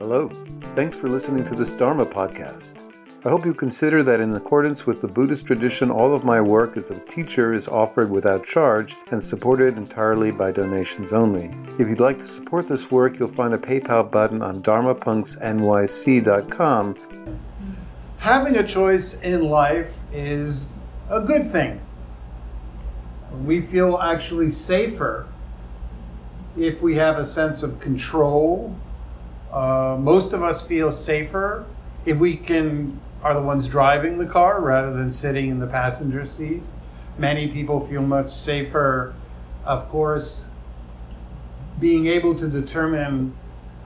Hello. Thanks for listening to this Dharma podcast. I hope you consider that in accordance with the Buddhist tradition, all of my work as a teacher is offered without charge and supported entirely by donations only. If you'd like to support this work, you'll find a PayPal button on dharmapunksnyc.com. Having a choice in life is a good thing. We feel actually safer if we have a sense of control. Most of us feel safer if we are the ones driving the car rather than sitting in the passenger seat. Many people feel much safer, of course, being able to determine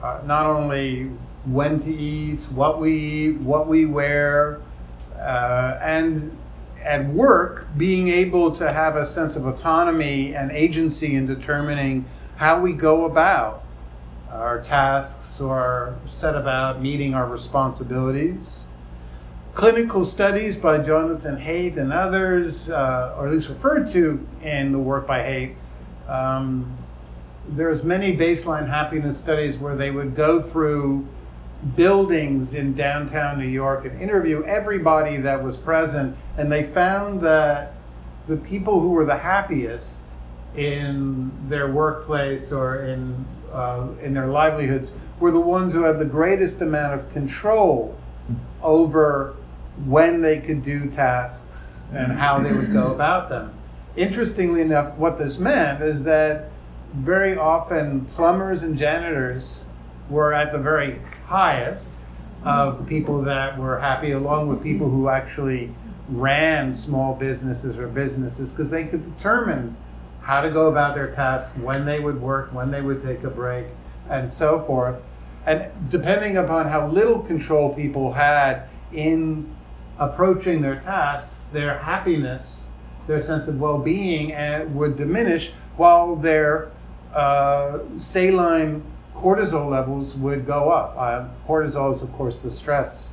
not only when to eat, what we wear, and at work, being able to have a sense of autonomy and agency in determining how we go about our tasks or set about meeting our responsibilities. Clinical studies by Jonathan Haidt and others, or at least referred to in the work by Haidt, there's many baseline happiness studies where they would go through buildings in downtown New York and interview everybody that was present, and they found that the people who were the happiest in their workplace or in their livelihoods were the ones who had the greatest amount of control over when they could do tasks and how they would go about them. Interestingly enough, what this meant is that very often plumbers and janitors were at the very highest of people that were happy, along with people who actually ran small businesses or businesses, because they could determine how to go about their tasks, when they would work, when they would take a break, and so forth. And depending upon how little control people had in approaching their tasks, their happiness, their sense of well-being would diminish, while their saline cortisol levels would go up. Cortisol is, of course, the stress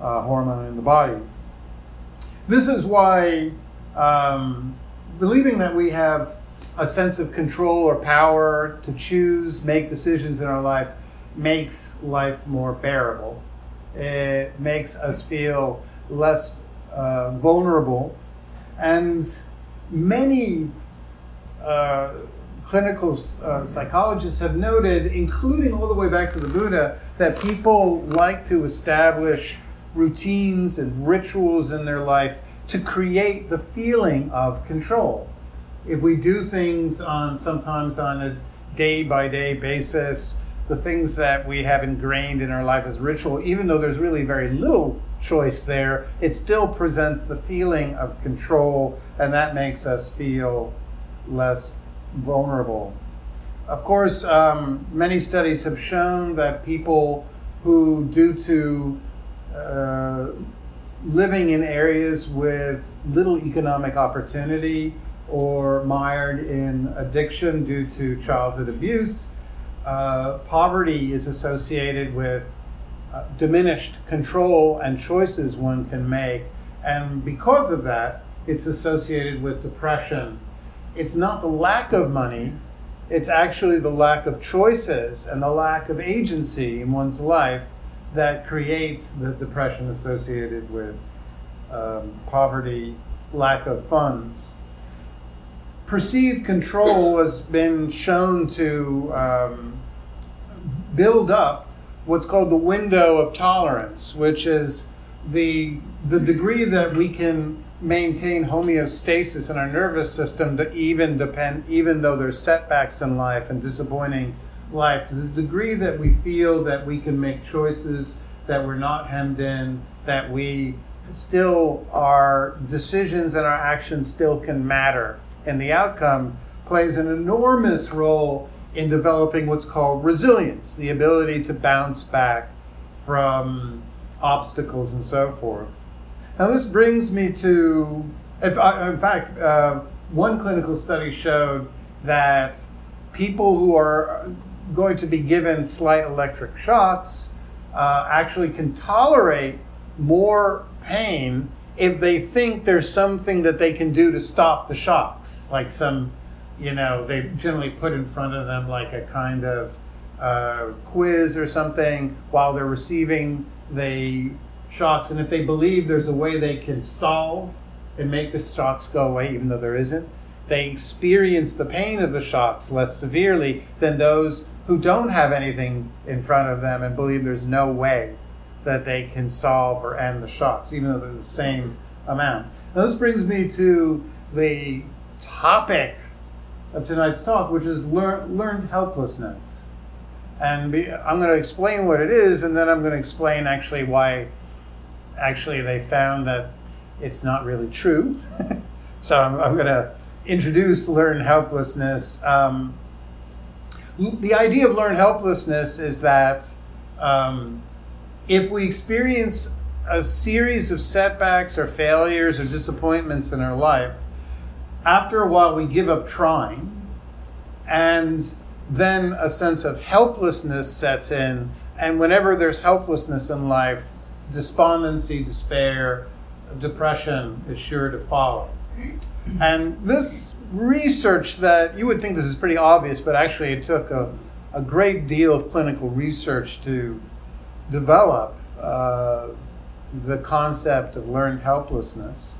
hormone in the body. This is why believing that we have a sense of control or power to choose, make decisions in our life, makes life more bearable. It makes us feel less vulnerable. And many clinical psychologists have noted, including all the way back to the Buddha, that people like to establish routines and rituals in their life to create the feeling of control. If we do things sometimes on a day-by-day basis, the things that we have ingrained in our life as ritual, even though there's really very little choice there, it still presents the feeling of control, and that makes us feel less vulnerable. Of course, many studies have shown that people who, due to living in areas with little economic opportunity or mired in addiction due to childhood abuse, poverty is associated with diminished control and choices one can make. And because of that, it's associated with depression. It's not the lack of money, it's actually the lack of choices and the lack of agency in one's life that creates the depression associated with poverty, lack of funds. Perceived control has been shown to build up what's called the window of tolerance, which is the degree that we can maintain homeostasis in our nervous system to even though there's setbacks in life and disappointing life, to the degree that we feel that we can make choices, that we're not hemmed in, that we still, our decisions and our actions still can matter. And the outcome plays an enormous role in developing what's called resilience, the ability to bounce back from obstacles and so forth. Now this brings me to, in fact, one clinical study showed that people who are going to be given slight electric shocks actually can tolerate more pain if they think there's something that they can do to stop the shocks, like they generally put in front of them like a kind of quiz or something while they're receiving the shocks, and if they believe there's a way they can solve and make the shocks go away, even though there isn't, they experience the pain of the shocks less severely than those who don't have anything in front of them and believe there's no way that they can solve or end the shocks, even though they're the same amount. Now this brings me to the topic of tonight's talk, which is learned helplessness. And I'm going to explain what it is, and then I'm going to explain actually why they found that it's not really true. So I'm going to introduce learned helplessness. The idea of learned helplessness is that if we experience a series of setbacks or failures or disappointments in our life, after a while we give up trying, and then a sense of helplessness sets in, and whenever there's helplessness in life, despondency, despair, depression is sure to follow. And this research that you would think this is pretty obvious, but actually it took a great deal of clinical research to develop the concept of learned helplessness.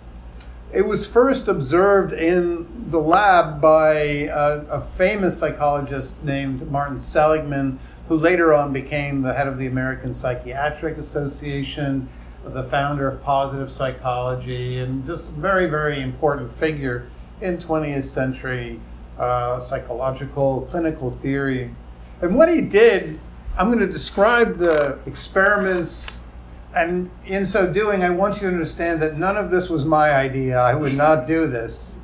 It was first observed in the lab by a famous psychologist named Martin Seligman, who later on became the head of the American Psychiatric Association, the founder of positive psychology, and just very, very important figure in 20th century psychological clinical theory. And what he did, I'm going to describe the experiments, and in so doing, I want you to understand that none of this was my idea. I would not do this,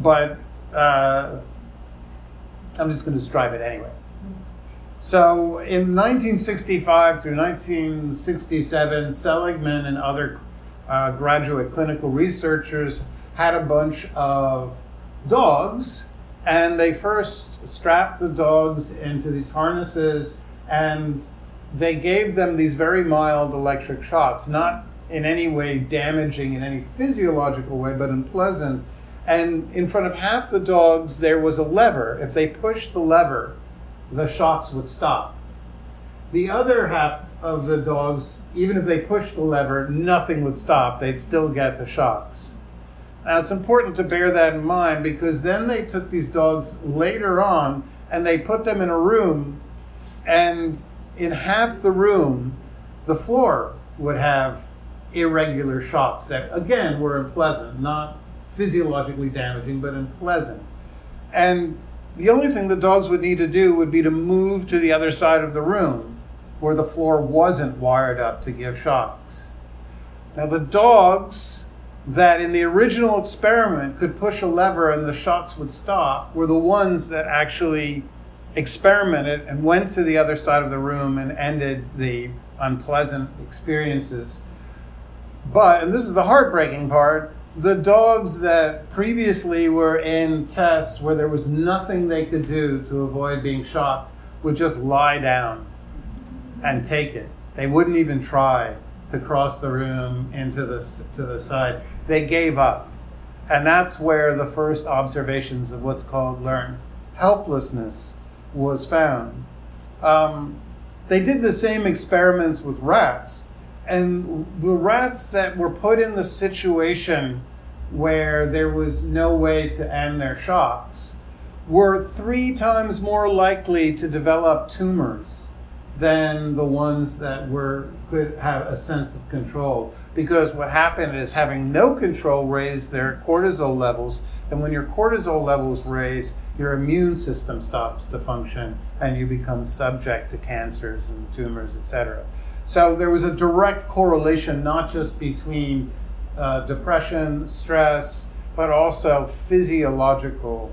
but I'm just going to describe it anyway. So in 1965 through 1967, Seligman and other graduate clinical researchers had a bunch of dogs, and they first strapped the dogs into these harnesses, and they gave them these very mild electric shocks, not in any way damaging in any physiological way, but unpleasant. And in front of half the dogs, there was a lever. If they pushed the lever, the shocks would stop. The other half of the dogs, even if they pushed the lever, nothing would stop. They'd still get the shocks. Now it's important to bear that in mind, because then they took these dogs later on and they put them in a room, and in half the room, the floor would have irregular shocks that, again, were unpleasant, not physiologically damaging, but unpleasant. And the only thing the dogs would need to do would be to move to the other side of the room where the floor wasn't wired up to give shocks. Now the dogs that in the original experiment could push a lever and the shocks would stop were the ones that actually experimented and went to the other side of the room and ended the unpleasant experiences. But, and this is the heartbreaking part, the dogs that previously were in tests where there was nothing they could do to avoid being shocked would just lie down and take it. They wouldn't even try to cross the room into to the side. They gave up. And that's where the first observations of what's called learned helplessness was found. They did the same experiments with rats, and the rats that were put in the situation where there was no way to end their shocks were 3 times more likely to develop tumors than the ones that could have a sense of control. Because what happened is having no control raised their cortisol levels, and when your cortisol levels raise, your immune system stops to function and you become subject to cancers and tumors, etc. So there was a direct correlation, not just between depression, stress, but also physiological.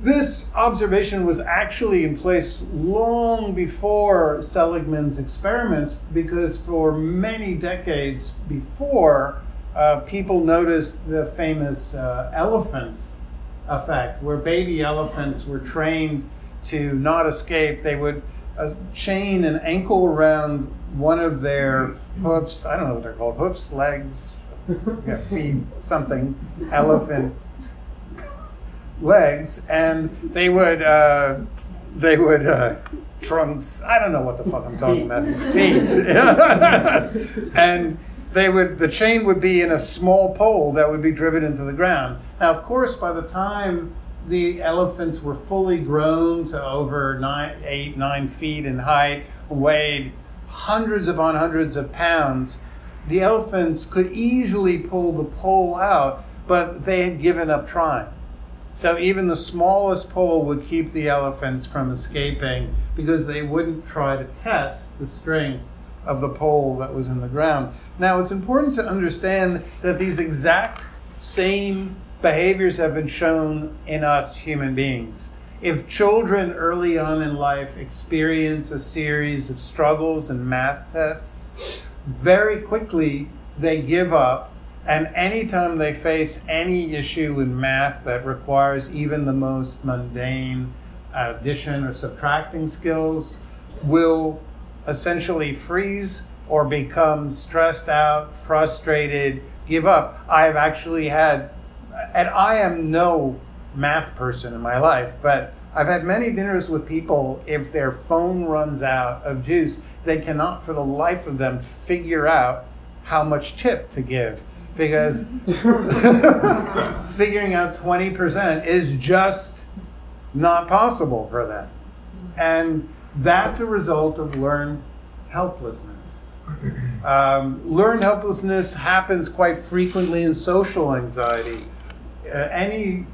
This observation was actually in place long before Seligman's experiments, because for many decades before, people noticed the famous elephant effect, where baby elephants were trained to not escape. They would chain an ankle around one of their hoofs. I don't know what they're called, hoofs, legs, feet, something, elephant legs, and they would they would trunks, I don't know what the fuck I'm talking about, beans. And they would, the chain would be in a small pole that would be driven into the ground. Now, of course, by the time the elephants were fully grown to over 9 feet in height, weighed hundreds upon hundreds of pounds, the elephants could easily pull the pole out, but they had given up trying. So even the smallest pole would keep the elephants from escaping because they wouldn't try to test the strength of the pole that was in the ground. Now, it's important to understand that these exact same behaviors have been shown in us human beings. If children early on in life experience a series of struggles and math tests, very quickly they give up. And anytime they face any issue in math that requires even the most mundane addition or subtracting skills, will essentially freeze or become stressed out, frustrated, give up. I've actually had, and I am no math person in my life, but I've had many dinners with people, if their phone runs out of juice, they cannot for the life of them figure out how much tip to give. Because figuring out 20% is just not possible for them. And that's a result of learned helplessness. Learned helplessness happens quite frequently in social anxiety. Any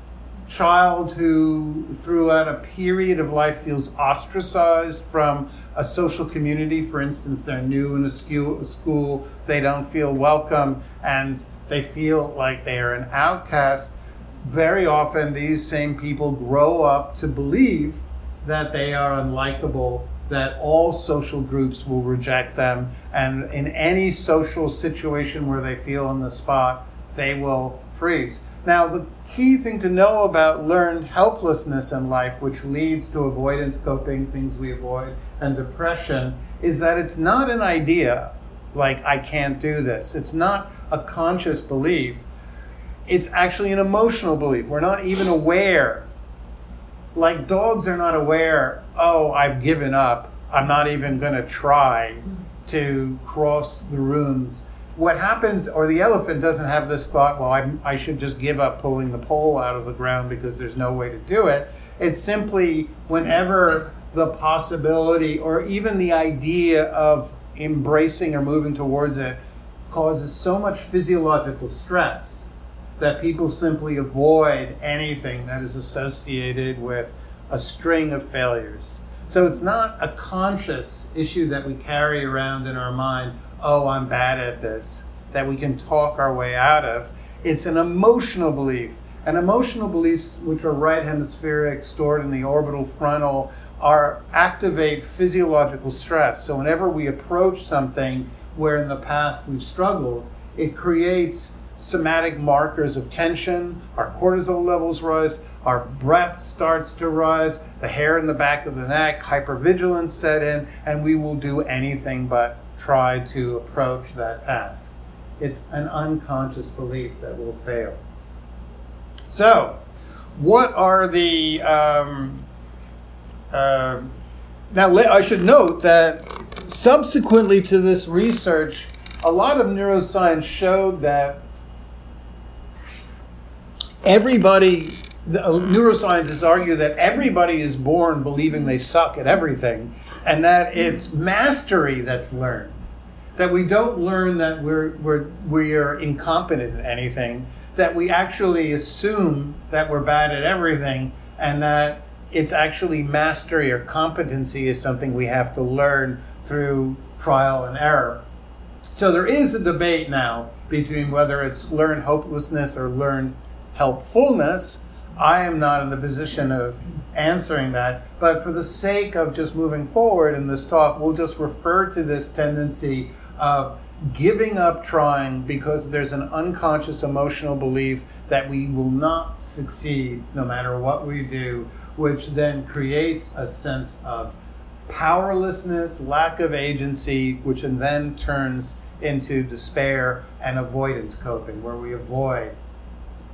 child who throughout a period of life feels ostracized from a social community, for instance, they're new in a school, they don't feel welcome, and they feel like they are an outcast, very often these same people grow up to believe that they are unlikable, that all social groups will reject them, and in any social situation where they feel on the spot, they will freeze. Now, the key thing to know about learned helplessness in life, which leads to avoidance, coping, things we avoid, and depression, is that it's not an idea like, I can't do this. It's not a conscious belief. It's actually an emotional belief. We're not even aware. Like dogs are not aware, oh, I've given up. I'm not even going to try to cross the rooms. What happens, or the elephant doesn't have this thought, well, I should just give up pulling the pole out of the ground because there's no way to do it. It's simply whenever the possibility or even the idea of embracing or moving towards it causes so much physiological stress that people simply avoid anything that is associated with a string of failures. So it's not a conscious issue that we carry around in our mind, oh, I'm bad at this, that we can talk our way out of. It's an emotional belief. And emotional beliefs, which are right hemispheric, stored in the orbital frontal, are activate physiological stress. So whenever we approach something where in the past we've struggled, it creates somatic markers of tension, our cortisol levels rise, our breath starts to rise, the hair in the back of the neck, hypervigilance set in, and we will do anything but try to approach that task. It's an unconscious belief that will fail. So, what are the... now, I should note that subsequently to this research, a lot of neuroscience showed that everybody... The neuroscientists argue that everybody is born believing they suck at everything, and that it's mastery that's learned. That we don't learn that we are incompetent at anything, that we actually assume that we're bad at everything, and that it's actually mastery or competency is something we have to learn through trial and error. So there is a debate now between whether it's learned hopelessness or learned helpfulness. I am not in the position of answering that, but for the sake of just moving forward in this talk, we'll just refer to this tendency of giving up trying because there's an unconscious emotional belief that we will not succeed no matter what we do, which then creates a sense of powerlessness, lack of agency, which then turns into despair and avoidance coping, where we avoid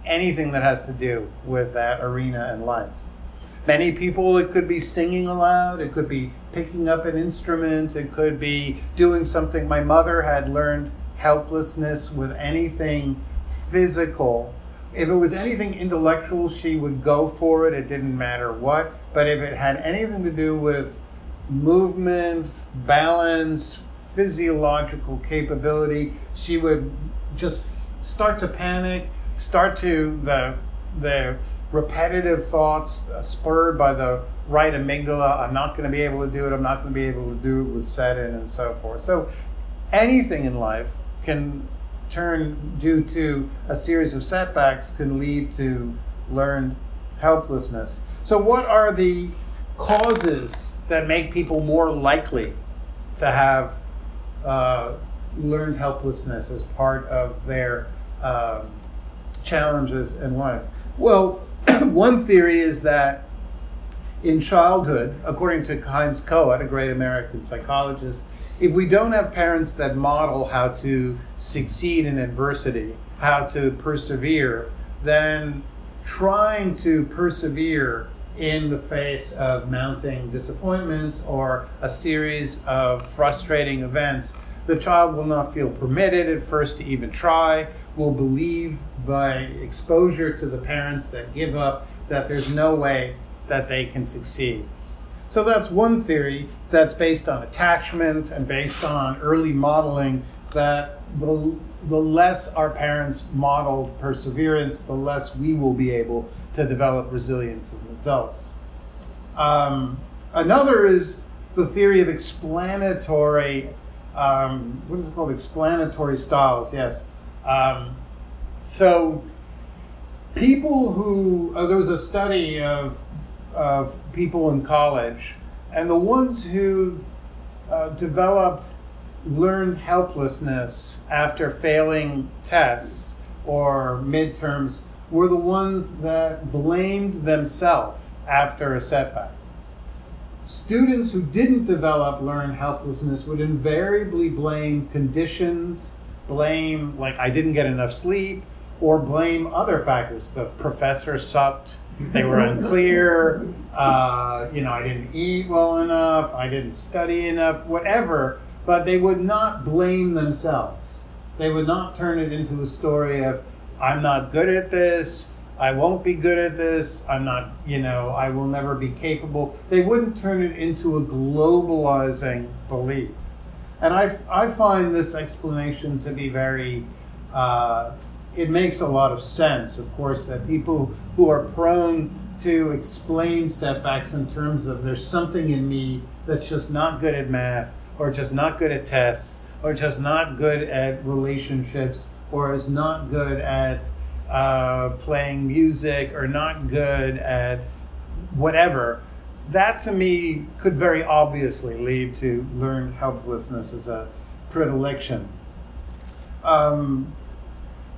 anything that has to do with that arena in life. many people, it could be singing aloud, it could be picking up an instrument, it could be doing something. My mother had learned helplessness with anything physical. If it was anything intellectual, she would go for it. It didn't matter what. But if it had anything to do with movement, balance, physiological capability, she would just start to panic, start to the repetitive thoughts spurred by the right amygdala. I'm not going to be able to do it. I'm not going to be able to do it was set in and so forth. So anything in life can turn, due to a series of setbacks, can lead to learned helplessness. So what are the causes that make people more likely to have learned helplessness as part of their challenges in life? Well, one theory is that in childhood, according to Heinz Kohut, a great American psychologist, if we don't have parents that model how to succeed in adversity, how to persevere, then trying to persevere in the face of mounting disappointments or a series of frustrating events, the child will not feel permitted at first to even try, will believe by exposure to the parents that give up that there's no way that they can succeed. So that's one theory that's based on attachment and based on early modeling, that the less our parents modeled perseverance, the less we will be able to develop resilience as adults. Another is the theory of explanatory, what is it called? Explanatory styles, yes. So people who, there was a study of people in college, and the ones who developed learned helplessness after failing tests or midterms were the ones that blamed themselves after a setback. Students who didn't develop learned helplessness would invariably blame conditions, blame, like, I didn't get enough sleep, or blame other factors. The professor sucked, they were unclear, I didn't eat well enough, I didn't study enough, whatever, but they would not blame themselves. They would not turn it into a story of, I'm not good at this, I won't be good at this, I'm not, I will never be capable. They wouldn't turn it into a globalizing belief. And I find this explanation to be very, it makes a lot of sense, of course, that people who are prone to explain setbacks in terms of there's something in me that's just not good at math, or just not good at tests, or just not good at relationships, or is not good at playing music, or not good at whatever, that to me could very obviously lead to learned helplessness as a predilection.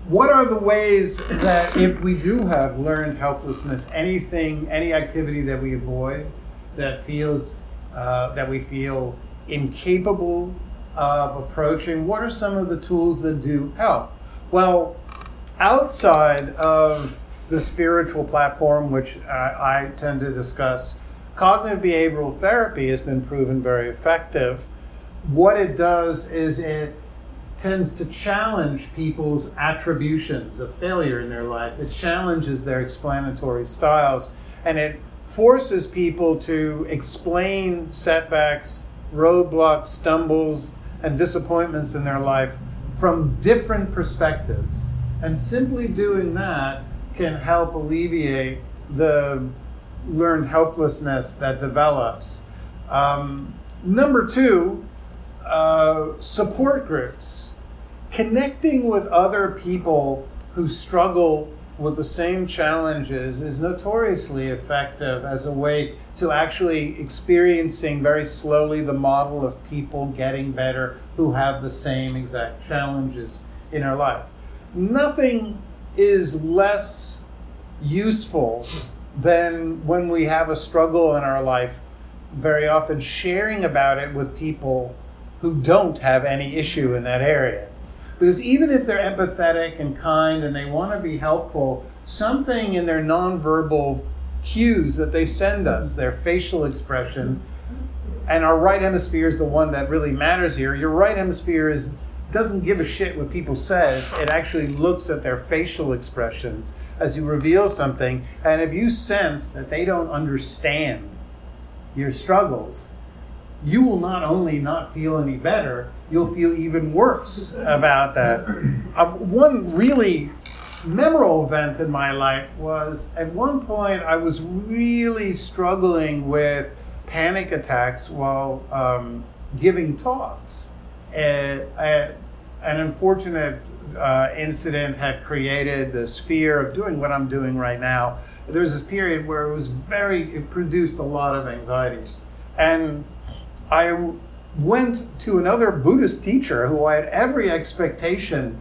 What are the ways that if we do have learned helplessness, anything, any activity that we avoid, that feels, that we feel incapable of approaching, what are some of the tools that do help? Well, outside of the spiritual platform, which I tend to discuss, cognitive behavioral therapy has been proven very effective. What it does is it tends to challenge people's attributions of failure in their life. It challenges their explanatory styles, and it forces people to explain setbacks, roadblocks, stumbles, and disappointments in their life from different perspectives. And simply doing that can help alleviate the learned helplessness that develops. Number two, support groups. Connecting with other people who struggle with the same challenges is notoriously effective as a way to actually experiencing very slowly the model of people getting better who have the same exact challenges in our life. Nothing is less useful than when we have a struggle in our life, very often sharing about it with people who don't have any issue in that area. Because even if they're empathetic and kind and they want to be helpful, something in their nonverbal cues that they send us, their facial expression. And our right hemisphere is the one that really matters here. Your right hemisphere doesn't give a shit what people says. It actually looks at their facial expressions as you reveal something. And if you sense that they don't understand your struggles, you will not only not feel any better, you'll feel even worse about that. One really memorable event in my life was, at one point I was really struggling with panic attacks while giving talks. An unfortunate incident had created this fear of doing what I'm doing right now. There was this period where it produced a lot of anxiety. And I went to another Buddhist teacher who I had every expectation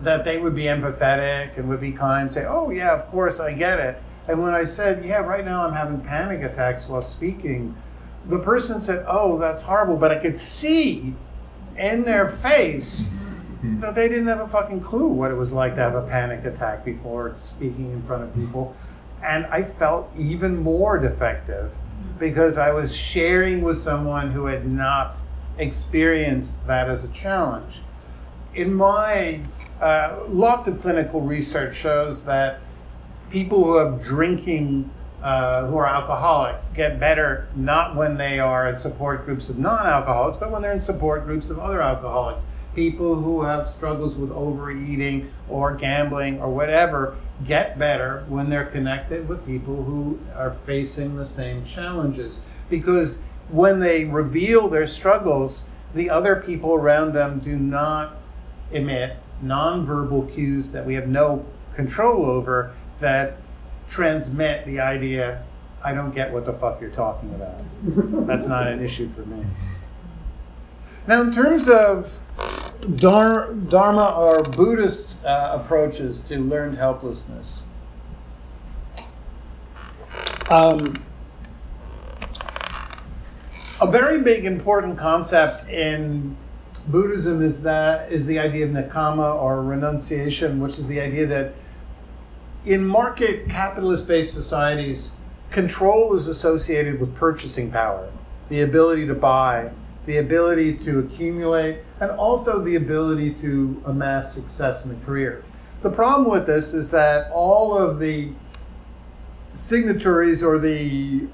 that they would be empathetic and would be kind, say, oh yeah, of course, I get it. And when I said, yeah, right now I'm having panic attacks while speaking, the person said, oh, that's horrible. But I could see in their face that they didn't have a fucking clue what it was like to have a panic attack before speaking in front of people. And I felt even more defective because I was sharing with someone who had not experienced that as a challenge. In my, lots of clinical research shows that people who have drinking, who are alcoholics, get better not when they are in support groups of non-alcoholics, but when they're in support groups of other alcoholics. People who have struggles with overeating or gambling or whatever get better when they're connected with people who are facing the same challenges. Because when they reveal their struggles, the other people around them do not emit nonverbal cues that we have no control over that transmit the idea, I don't get what the fuck you're talking about. That's not an issue for me. Now, in terms of Dharma or Buddhist approaches to learned helplessness, a very big important concept in Buddhism is the idea of Nikkama or renunciation, which is the idea that in market capitalist-based societies, control is associated with purchasing power, the ability to buy, the ability to accumulate, and also the ability to amass success in a career. The problem with this is that all of the signatories or the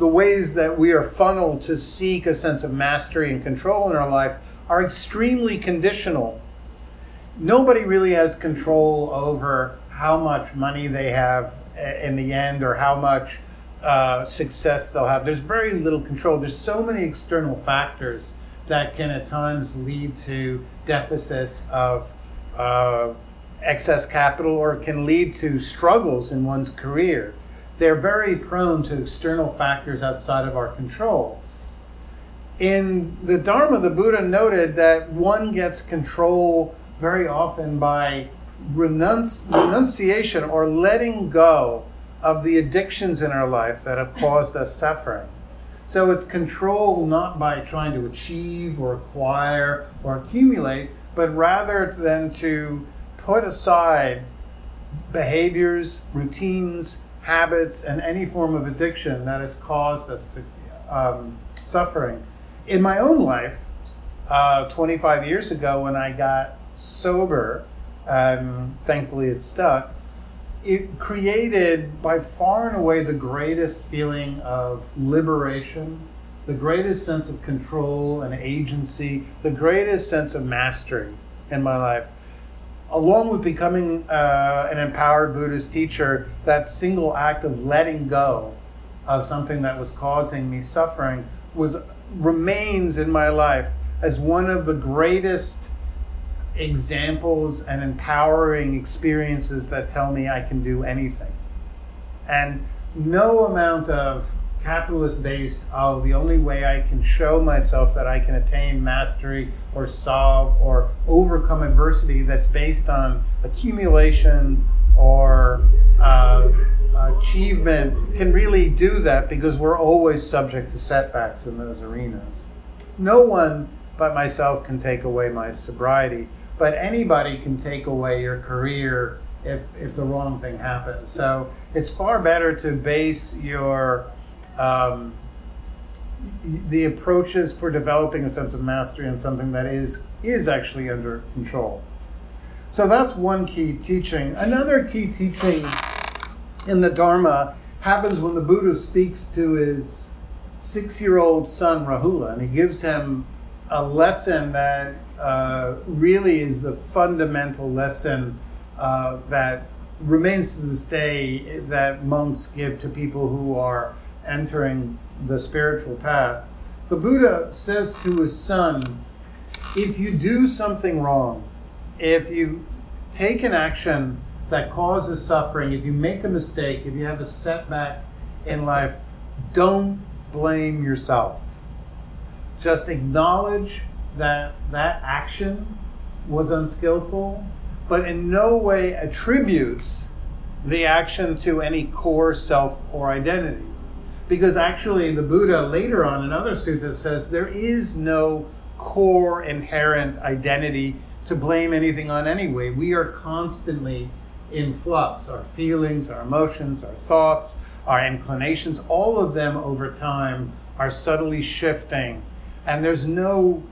ways that we are funneled to seek a sense of mastery and control in our life are extremely conditional. Nobody really has control over how much money they have in the end or how much success they'll have. There's very little control. There's so many external factors that can at times lead to deficits of excess capital or can lead to struggles in one's career. They're very prone to external factors outside of our control. In the Dharma, the Buddha noted that one gets control very often by renunciation or letting go of the addictions in our life that have caused us suffering. So it's control not by trying to achieve or acquire or accumulate, but rather than to put aside behaviors, routines, habits, and any form of addiction that has caused us suffering. In my own life, 25 years ago when I got sober, thankfully it stuck, it created by far and away the greatest feeling of liberation, the greatest sense of control and agency, the greatest sense of mastery in my life. Along with becoming an empowered Buddhist teacher, that single act of letting go of something that was causing me suffering remains in my life as one of the greatest examples and empowering experiences that tell me I can do anything. And no amount of capitalist-based, the only way I can show myself that I can attain mastery or solve or overcome adversity that's based on accumulation or achievement can really do that, because we're always subject to setbacks in those arenas. No one but myself can take away my sobriety, but anybody can take away your career, if the wrong thing happens. So it's far better to base your the approaches for developing a sense of mastery on something that is actually under control. So that's one key teaching. Another key teaching in the Dharma happens when the Buddha speaks to his 6-year-old son Rahula, and he gives him a lesson that really is the fundamental lesson that remains to this day that monks give to people who are entering the spiritual path. The Buddha says to his son, if you do something wrong, if you take an action that causes suffering, if you make a mistake, if you have a setback in life, don't blame yourself. Just acknowledge that that action was unskillful, but in no way attributes the action to any core self or identity. Because actually the Buddha later on in other suttas says there is no core inherent identity to blame anything on anyway. We are constantly in flux. Our feelings, our emotions, our thoughts, our inclinations, all of them over time are subtly shifting. And there's no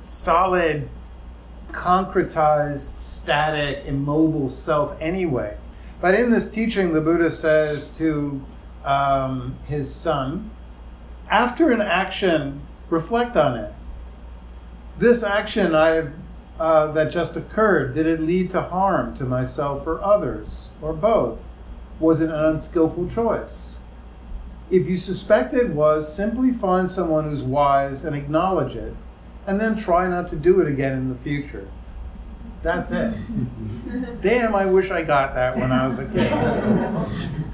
solid, concretized, static, immobile self anyway. But in this teaching, the Buddha says to his son, after an action, reflect on it. This action that just occurred, did it lead to harm to myself or others, or both? Was it an unskillful choice? If you suspect it was, simply find someone who's wise and acknowledge it, and then try not to do it again in the future. That's it. Damn, I wish I got that when I was a kid.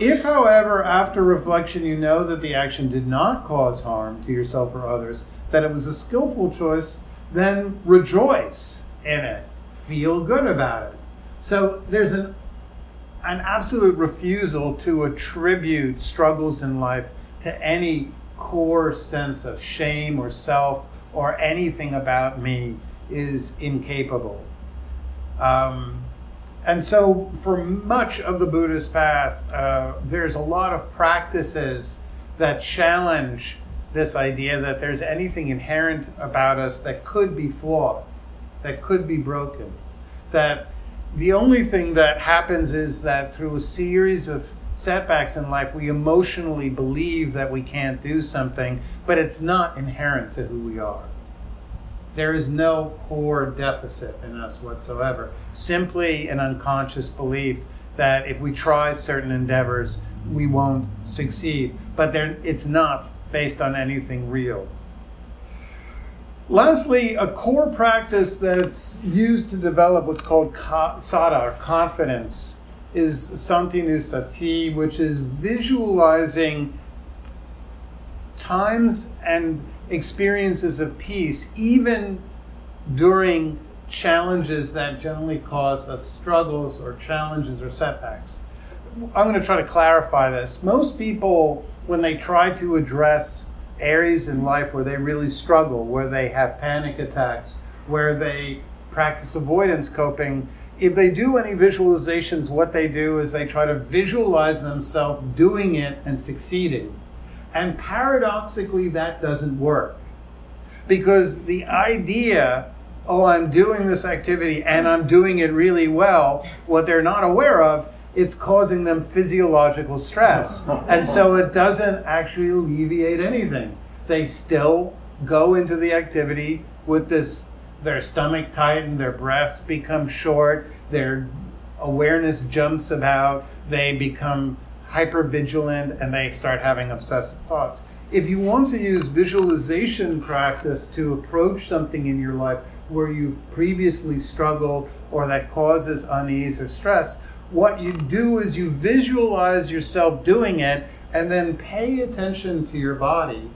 If, however, after reflection you know that the action did not cause harm to yourself or others, that it was a skillful choice, then rejoice in it. Feel good about it. So there's an absolute refusal to attribute struggles in life to any core sense of shame or self or anything about me is incapable. And so for much of the Buddhist path, there's a lot of practices that challenge this idea that there's anything inherent about us that could be flawed, that could be broken, that the only thing that happens is that through a series of setbacks in life, we emotionally believe that we can't do something, but it's not inherent to who we are. There is no core deficit in us whatsoever. Simply an unconscious belief that if we try certain endeavors, we won't succeed. But it's not based on anything real. Lastly, a core practice that's used to develop what's called sada, or confidence, is Santinu Sati, which is visualizing times and experiences of peace, even during challenges that generally cause us struggles or challenges or setbacks. I'm going to try to clarify this. Most people, when they try to address areas in life where they really struggle, where they have panic attacks, where they practice avoidance coping, if they do any visualizations, what they do is they try to visualize themselves doing it and succeeding. And paradoxically, that doesn't work, because the idea, oh, I'm doing this activity and I'm doing it really well, what they're not aware of, it's causing them physiological stress. And so it doesn't actually alleviate anything. They still go into the activity with this, their stomach tightened, their breath becomes short, their awareness jumps about, they become hypervigilant, and they start having obsessive thoughts. If you want to use visualization practice to approach something in your life where you've previously struggled or that causes unease or stress, what you do is you visualize yourself doing it and then pay attention to your body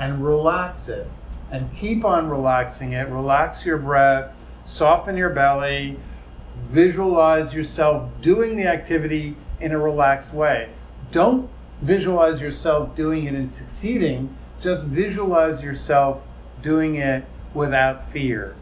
and relax it. And keep on relaxing it. Relax your breath, soften your belly, visualize yourself doing the activity in a relaxed way. Don't visualize yourself doing it and succeeding, just visualize yourself doing it without fear.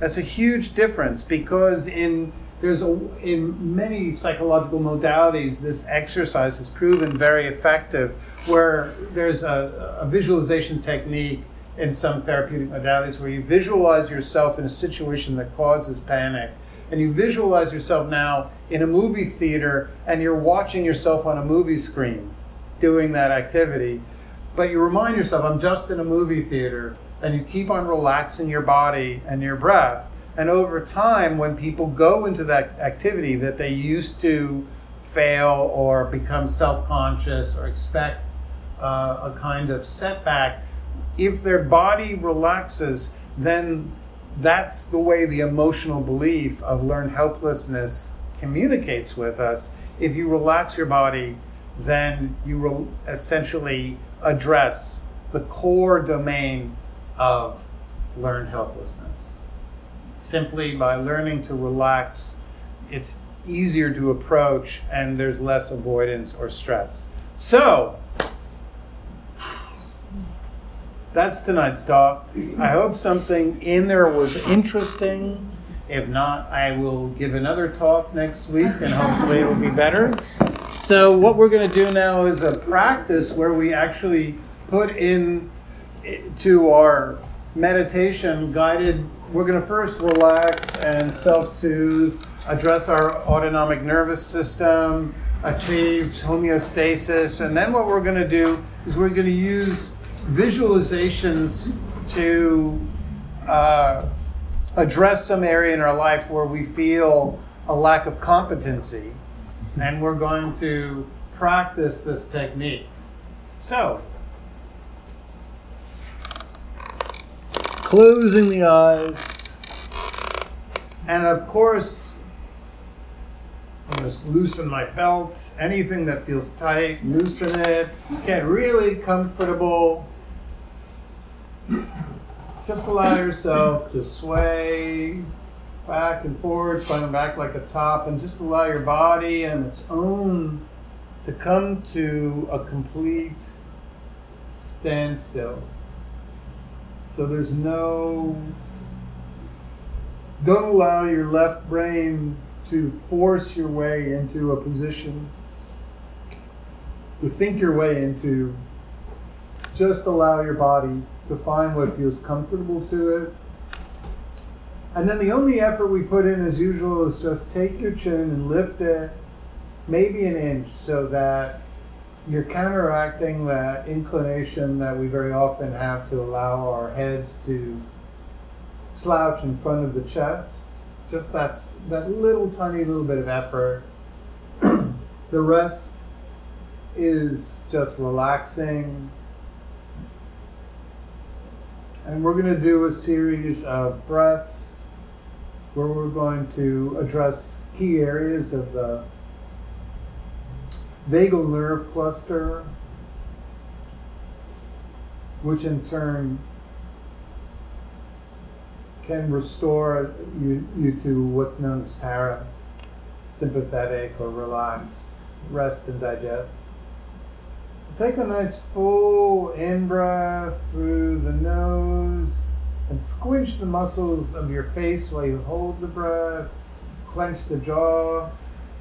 That's a huge difference, because in in many psychological modalities, this exercise has proven very effective, where there's a visualization technique in some therapeutic modalities where you visualize yourself in a situation that causes panic. And you visualize yourself now in a movie theater, and you're watching yourself on a movie screen doing that activity. But you remind yourself, I'm just in a movie theater, and you keep on relaxing your body and your breath. And over time, when people go into that activity that they used to fail or become self-conscious or expect a kind of setback, if their body relaxes, then that's the way the emotional belief of learned helplessness communicates with us. If you relax your body, then you will essentially address the core domain of learned helplessness. Simply by learning to relax, it's easier to approach and there's less avoidance or stress. So, that's tonight's talk. I hope something in there was interesting. If not, I will give another talk next week and hopefully it will be better. So what we're going to do now is a practice where we actually put in to our meditation guided. We're going to first relax and self-soothe, address our autonomic nervous system, achieve homeostasis, and then what we're going to do is we're going to use visualizations to address some area in our life where we feel a lack of competency, and we're going to practice this technique. So, closing the eyes, and of course, I'll just loosen my belt, anything that feels tight, loosen it, get really comfortable, just allow yourself to sway back and forward, coming back like a top, and just allow your body and its own to come to a complete standstill. So there's don't allow your left brain to force your way into a position, to think your way into, just allow your body to find what feels comfortable to it. And then the only effort we put in as usual is just take your chin and lift it, maybe an inch, so that you're counteracting that inclination that we very often have to allow our heads to slouch in front of the chest. Just that little tiny little bit of effort. The rest is just relaxing. And we're going to do a series of breaths where we're going to address key areas of the vagal nerve cluster, which in turn can restore you to what's known as parasympathetic or relaxed rest and digest. So take a nice full in-breath through the nose and squinch the muscles of your face while you hold the breath, clench the jaw,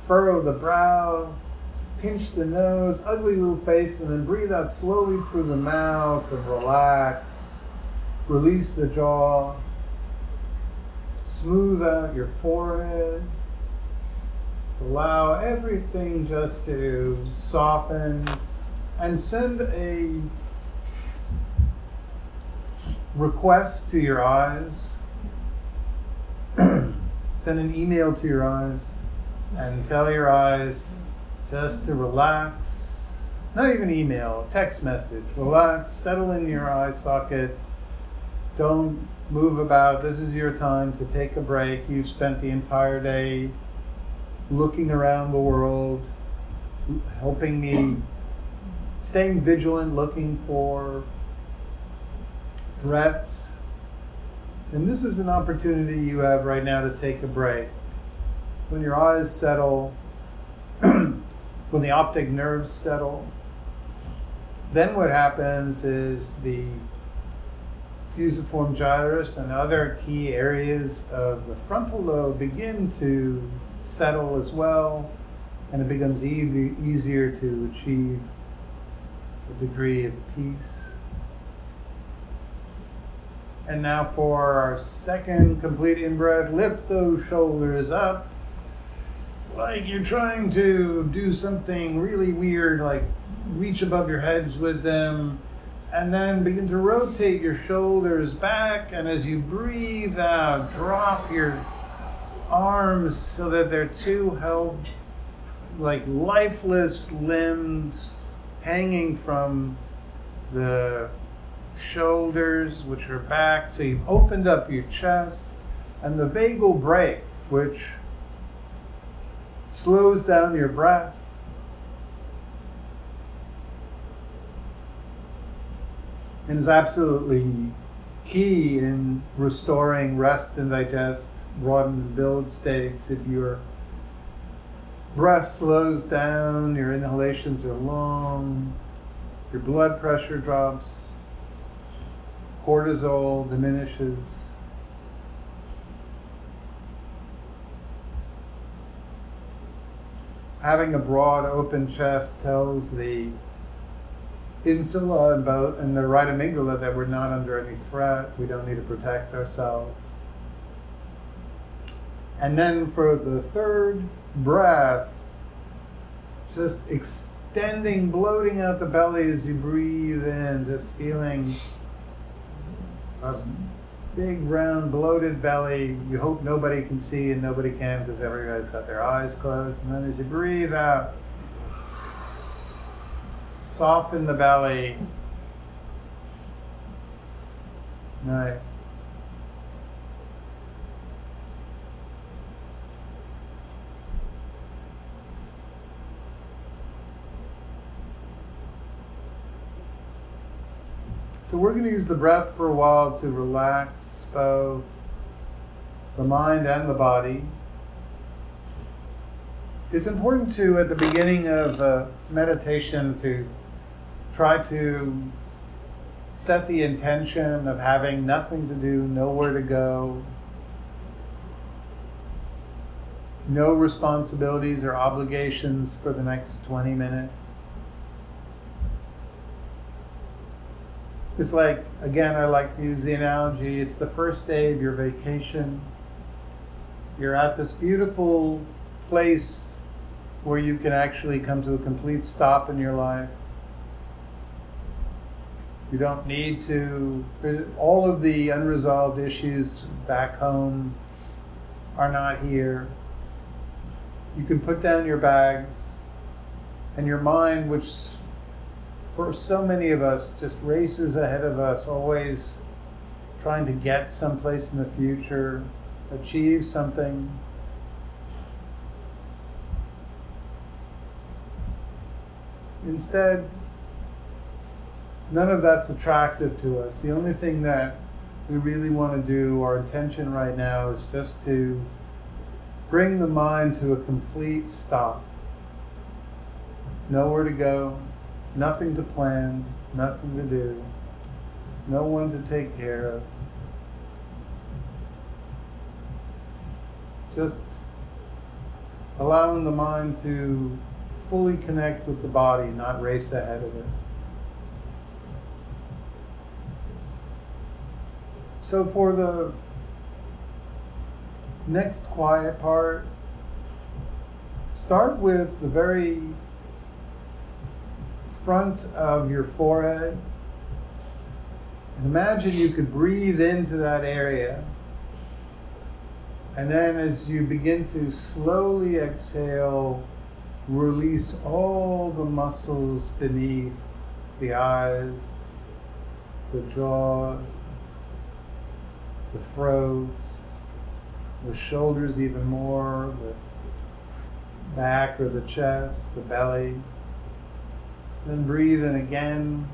furrow the brow, pinch the nose, ugly little face, and then breathe out slowly through the mouth and relax. Release the jaw. Smooth out your forehead. Allow everything just to soften and send a request to your eyes. Send an email to your eyes and tell your eyes just to relax, not even email, text message, relax, settle in your eye sockets, don't move about, this is your time to take a break, you've spent the entire day looking around the world, helping me, staying vigilant, looking for threats, and this is an opportunity you have right now to take a break. When your eyes settle, when the optic nerves settle, then what happens is the fusiform gyrus and other key areas of the frontal lobe begin to settle as well, and it becomes easier to achieve a degree of peace. And now for our second complete in-breath, lift those shoulders up like you're trying to do something really weird, like reach above your heads with them, and then begin to rotate your shoulders back, and as you breathe out, drop your arms so that they're two held like lifeless limbs hanging from the shoulders, which are back. So you've opened up your chest, and the vagal brake, which slows down your breath, and is absolutely key in restoring rest and digest, broaden and build states. If your breath slows down, your inhalations are long, your blood pressure drops, cortisol diminishes. Having a broad open chest tells the insula and the right amygdala that we're not under any threat, we don't need to protect ourselves. And then for the third breath, just extending, bloating out the belly as you breathe in, just feeling a big, round, bloated belly. You hope nobody can see, and nobody can because everybody's got their eyes closed. And then as you breathe out, soften the belly. Nice. So we're going to use the breath for a while to relax both the mind and the body. It's important to, at the beginning of meditation, to try to set the intention of having nothing to do, nowhere to go, no responsibilities or obligations for the next 20 minutes. It's like, again, I like to use the analogy, it's the first day of your vacation. You're at this beautiful place where you can actually come to a complete stop in your life. You don't need to, all of the unresolved issues back home are not here. You can put down your bags, and your mind, which for so many of us just races ahead of us, always trying to get someplace in the future, achieve something. Instead, none of that's attractive to us. The only thing that we really want to do, our intention right now, is just to bring the mind to a complete stop. Nowhere to go, nothing to plan, nothing to do, no one to take care of. Just allowing the mind to fully connect with the body, not race ahead of it. So for the next quiet part, start with the very front of your forehead, and imagine you could breathe into that area, and then as you begin to slowly exhale, release all the muscles beneath the eyes, the jaw, the throat, the shoulders even more, the back or the chest, the belly. Then breathe in again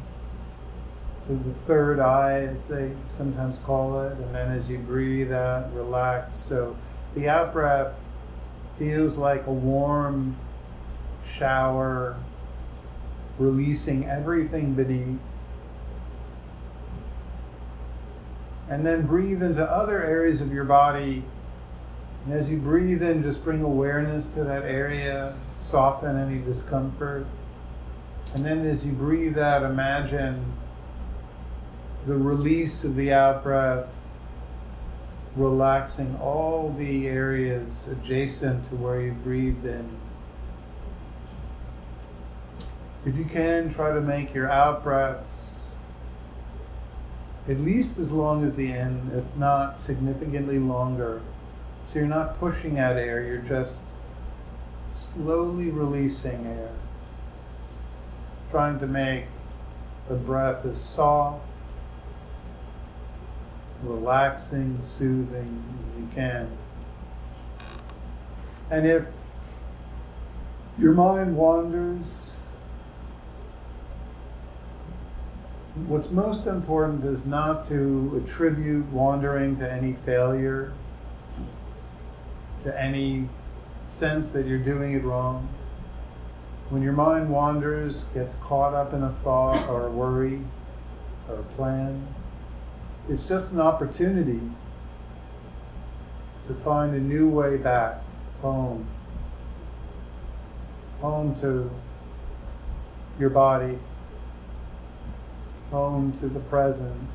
to the third eye, as they sometimes call it, and then as you breathe out, relax. So the out breath feels like a warm shower, releasing everything beneath. And then breathe into other areas of your body, And as you breathe in, just bring awareness to that area, soften any discomfort. And then as you breathe out, imagine the release of the out-breath, relaxing all the areas adjacent to where you breathed in. If you can, try to make your out-breaths at least as long as the in, if not significantly longer. So you're not pushing out air, you're just slowly releasing air. Trying to make the breath as soft, relaxing, soothing as you can. And if your mind wanders, what's most important is not to attribute wandering to any failure, to any sense that you're doing it wrong. When your mind wanders, gets caught up in a thought or a worry or a plan, it's just an opportunity to find a new way back home. Home to your body. Home to the present.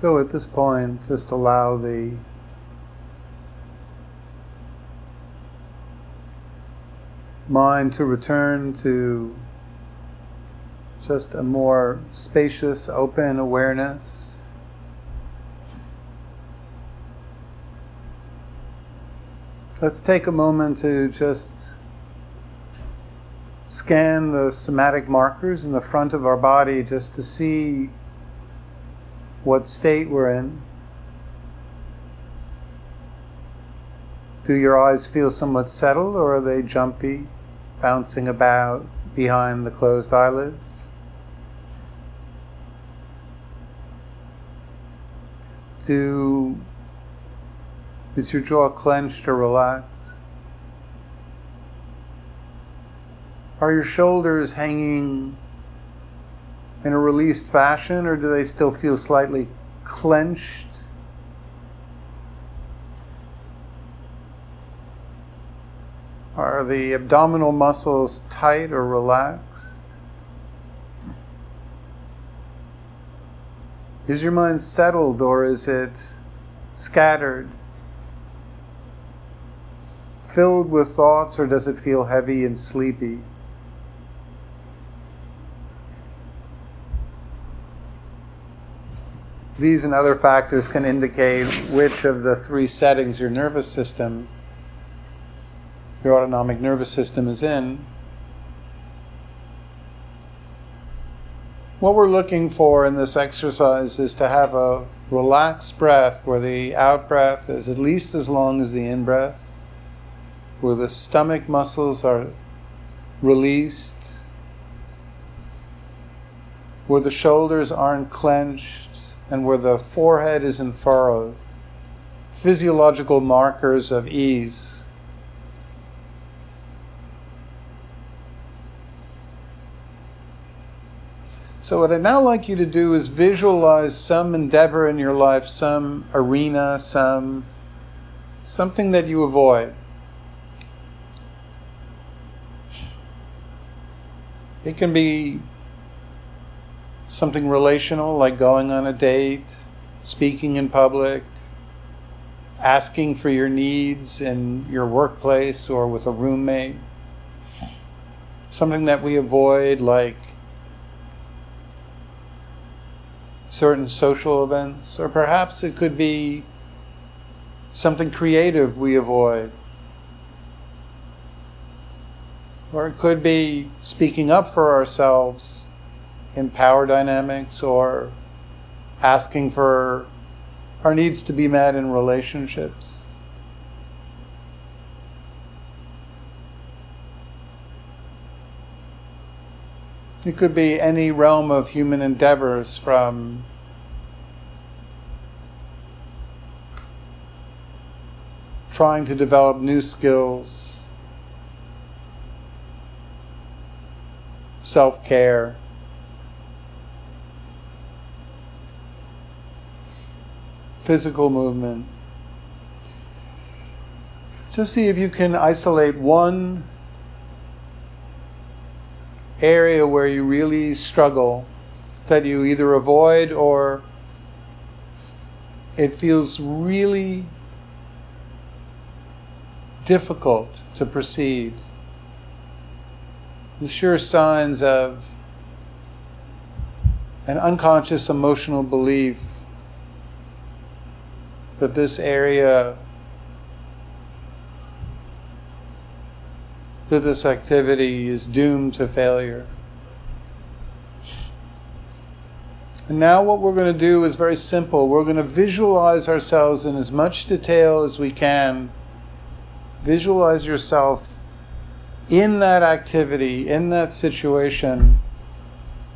So at this point, just allow the mind to return to just a more spacious, open awareness. Let's take a moment to just scan the somatic markers in the front of our body just to see what state we're in. Do your eyes feel somewhat settled, or are they jumpy, bouncing about behind the closed eyelids? Is your jaw clenched or relaxed? Are your shoulders hanging in a released fashion, or do they still feel slightly clenched? Are the abdominal muscles tight or relaxed? Is your mind settled or is it scattered? Filled with thoughts, or does it feel heavy and sleepy? These and other factors can indicate which of the three settings your nervous system, your autonomic nervous system, is in. What we're looking for in this exercise is to have a relaxed breath where the out-breath is at least as long as the in-breath, where the stomach muscles are released, where the shoulders aren't clenched, and where the forehead isn't furrowed. Physiological markers of ease. So what I'd now like you to do is visualize some endeavor in your life, some arena, something that you avoid. It can be something relational, like going on a date, speaking in public, asking for your needs in your workplace or with a roommate. Something that we avoid, like certain social events, or perhaps it could be something creative we avoid. Or it could be speaking up for ourselves in power dynamics, or asking for our needs to be met in relationships. It could be any realm of human endeavors, from trying to develop new skills, self-care. Physical movement. Just see if you can isolate one area where you really struggle, that you either avoid or it feels really difficult to proceed. The sure signs of an unconscious emotional belief that this area, that this activity is doomed to failure. And now what we're going to do is very simple. We're going to visualize ourselves in as much detail as we can. Visualize yourself in that activity, in that situation,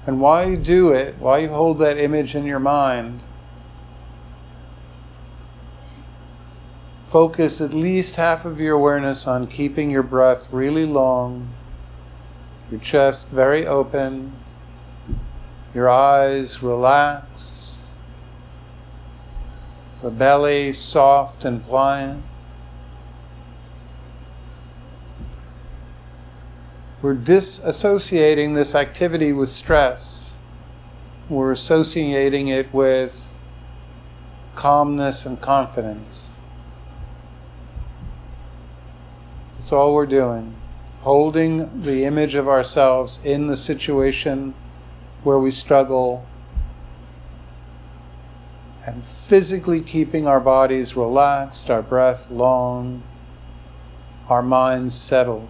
and while you do it, while you hold that image in your mind, focus at least half of your awareness on keeping your breath really long, your chest very open, your eyes relaxed, the belly soft and pliant. We're disassociating this activity with stress. We're associating it with calmness and confidence. That's all we're doing, holding the image of ourselves in the situation where we struggle and physically keeping our bodies relaxed, our breath long, our minds settled.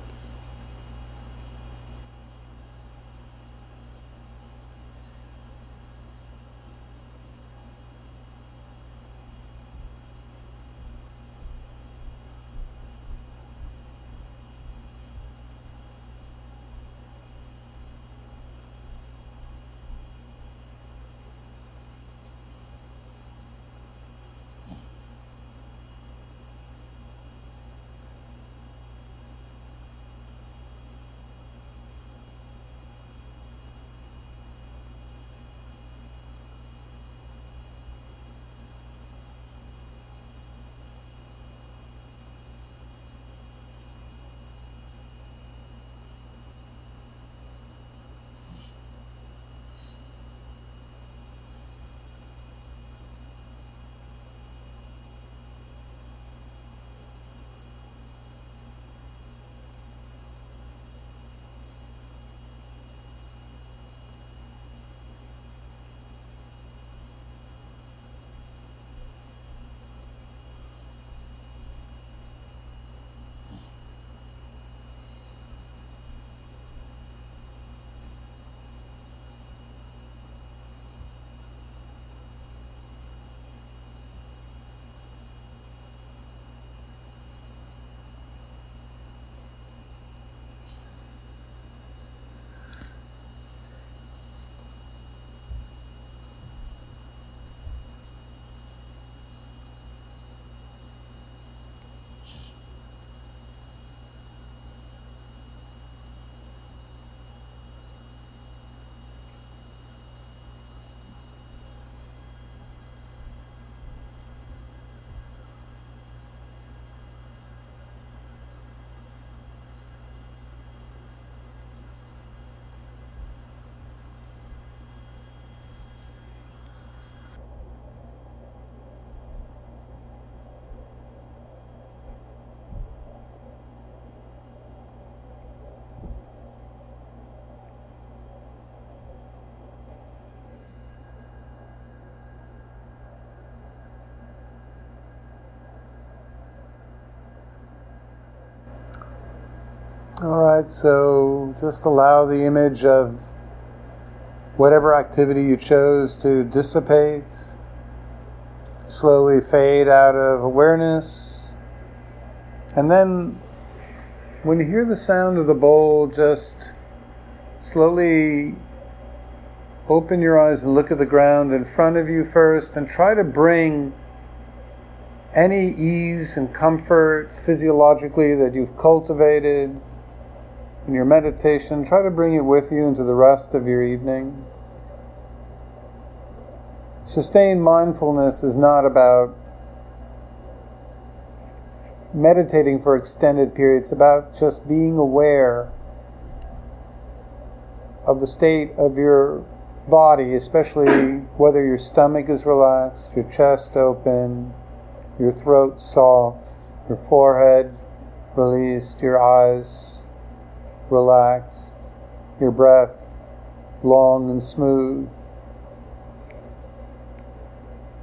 All right, so just allow the image of whatever activity you chose to dissipate, slowly fade out of awareness. And then when you hear the sound of the bowl, just slowly open your eyes and look at the ground in front of you first, and try to bring any ease and comfort physiologically that you've cultivated in your meditation, try to bring it with you into the rest of your evening. Sustained mindfulness is not about meditating for extended periods. It's about just being aware of the state of your body, especially whether your stomach is relaxed, your chest open, your throat soft, your forehead released, your eyes relaxed, your breath long and smooth.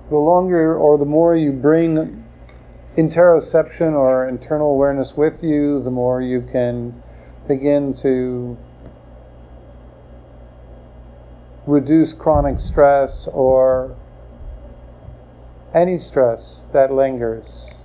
The longer or the more you bring interoception or internal awareness with you, the more you can begin to reduce chronic stress or any stress that lingers.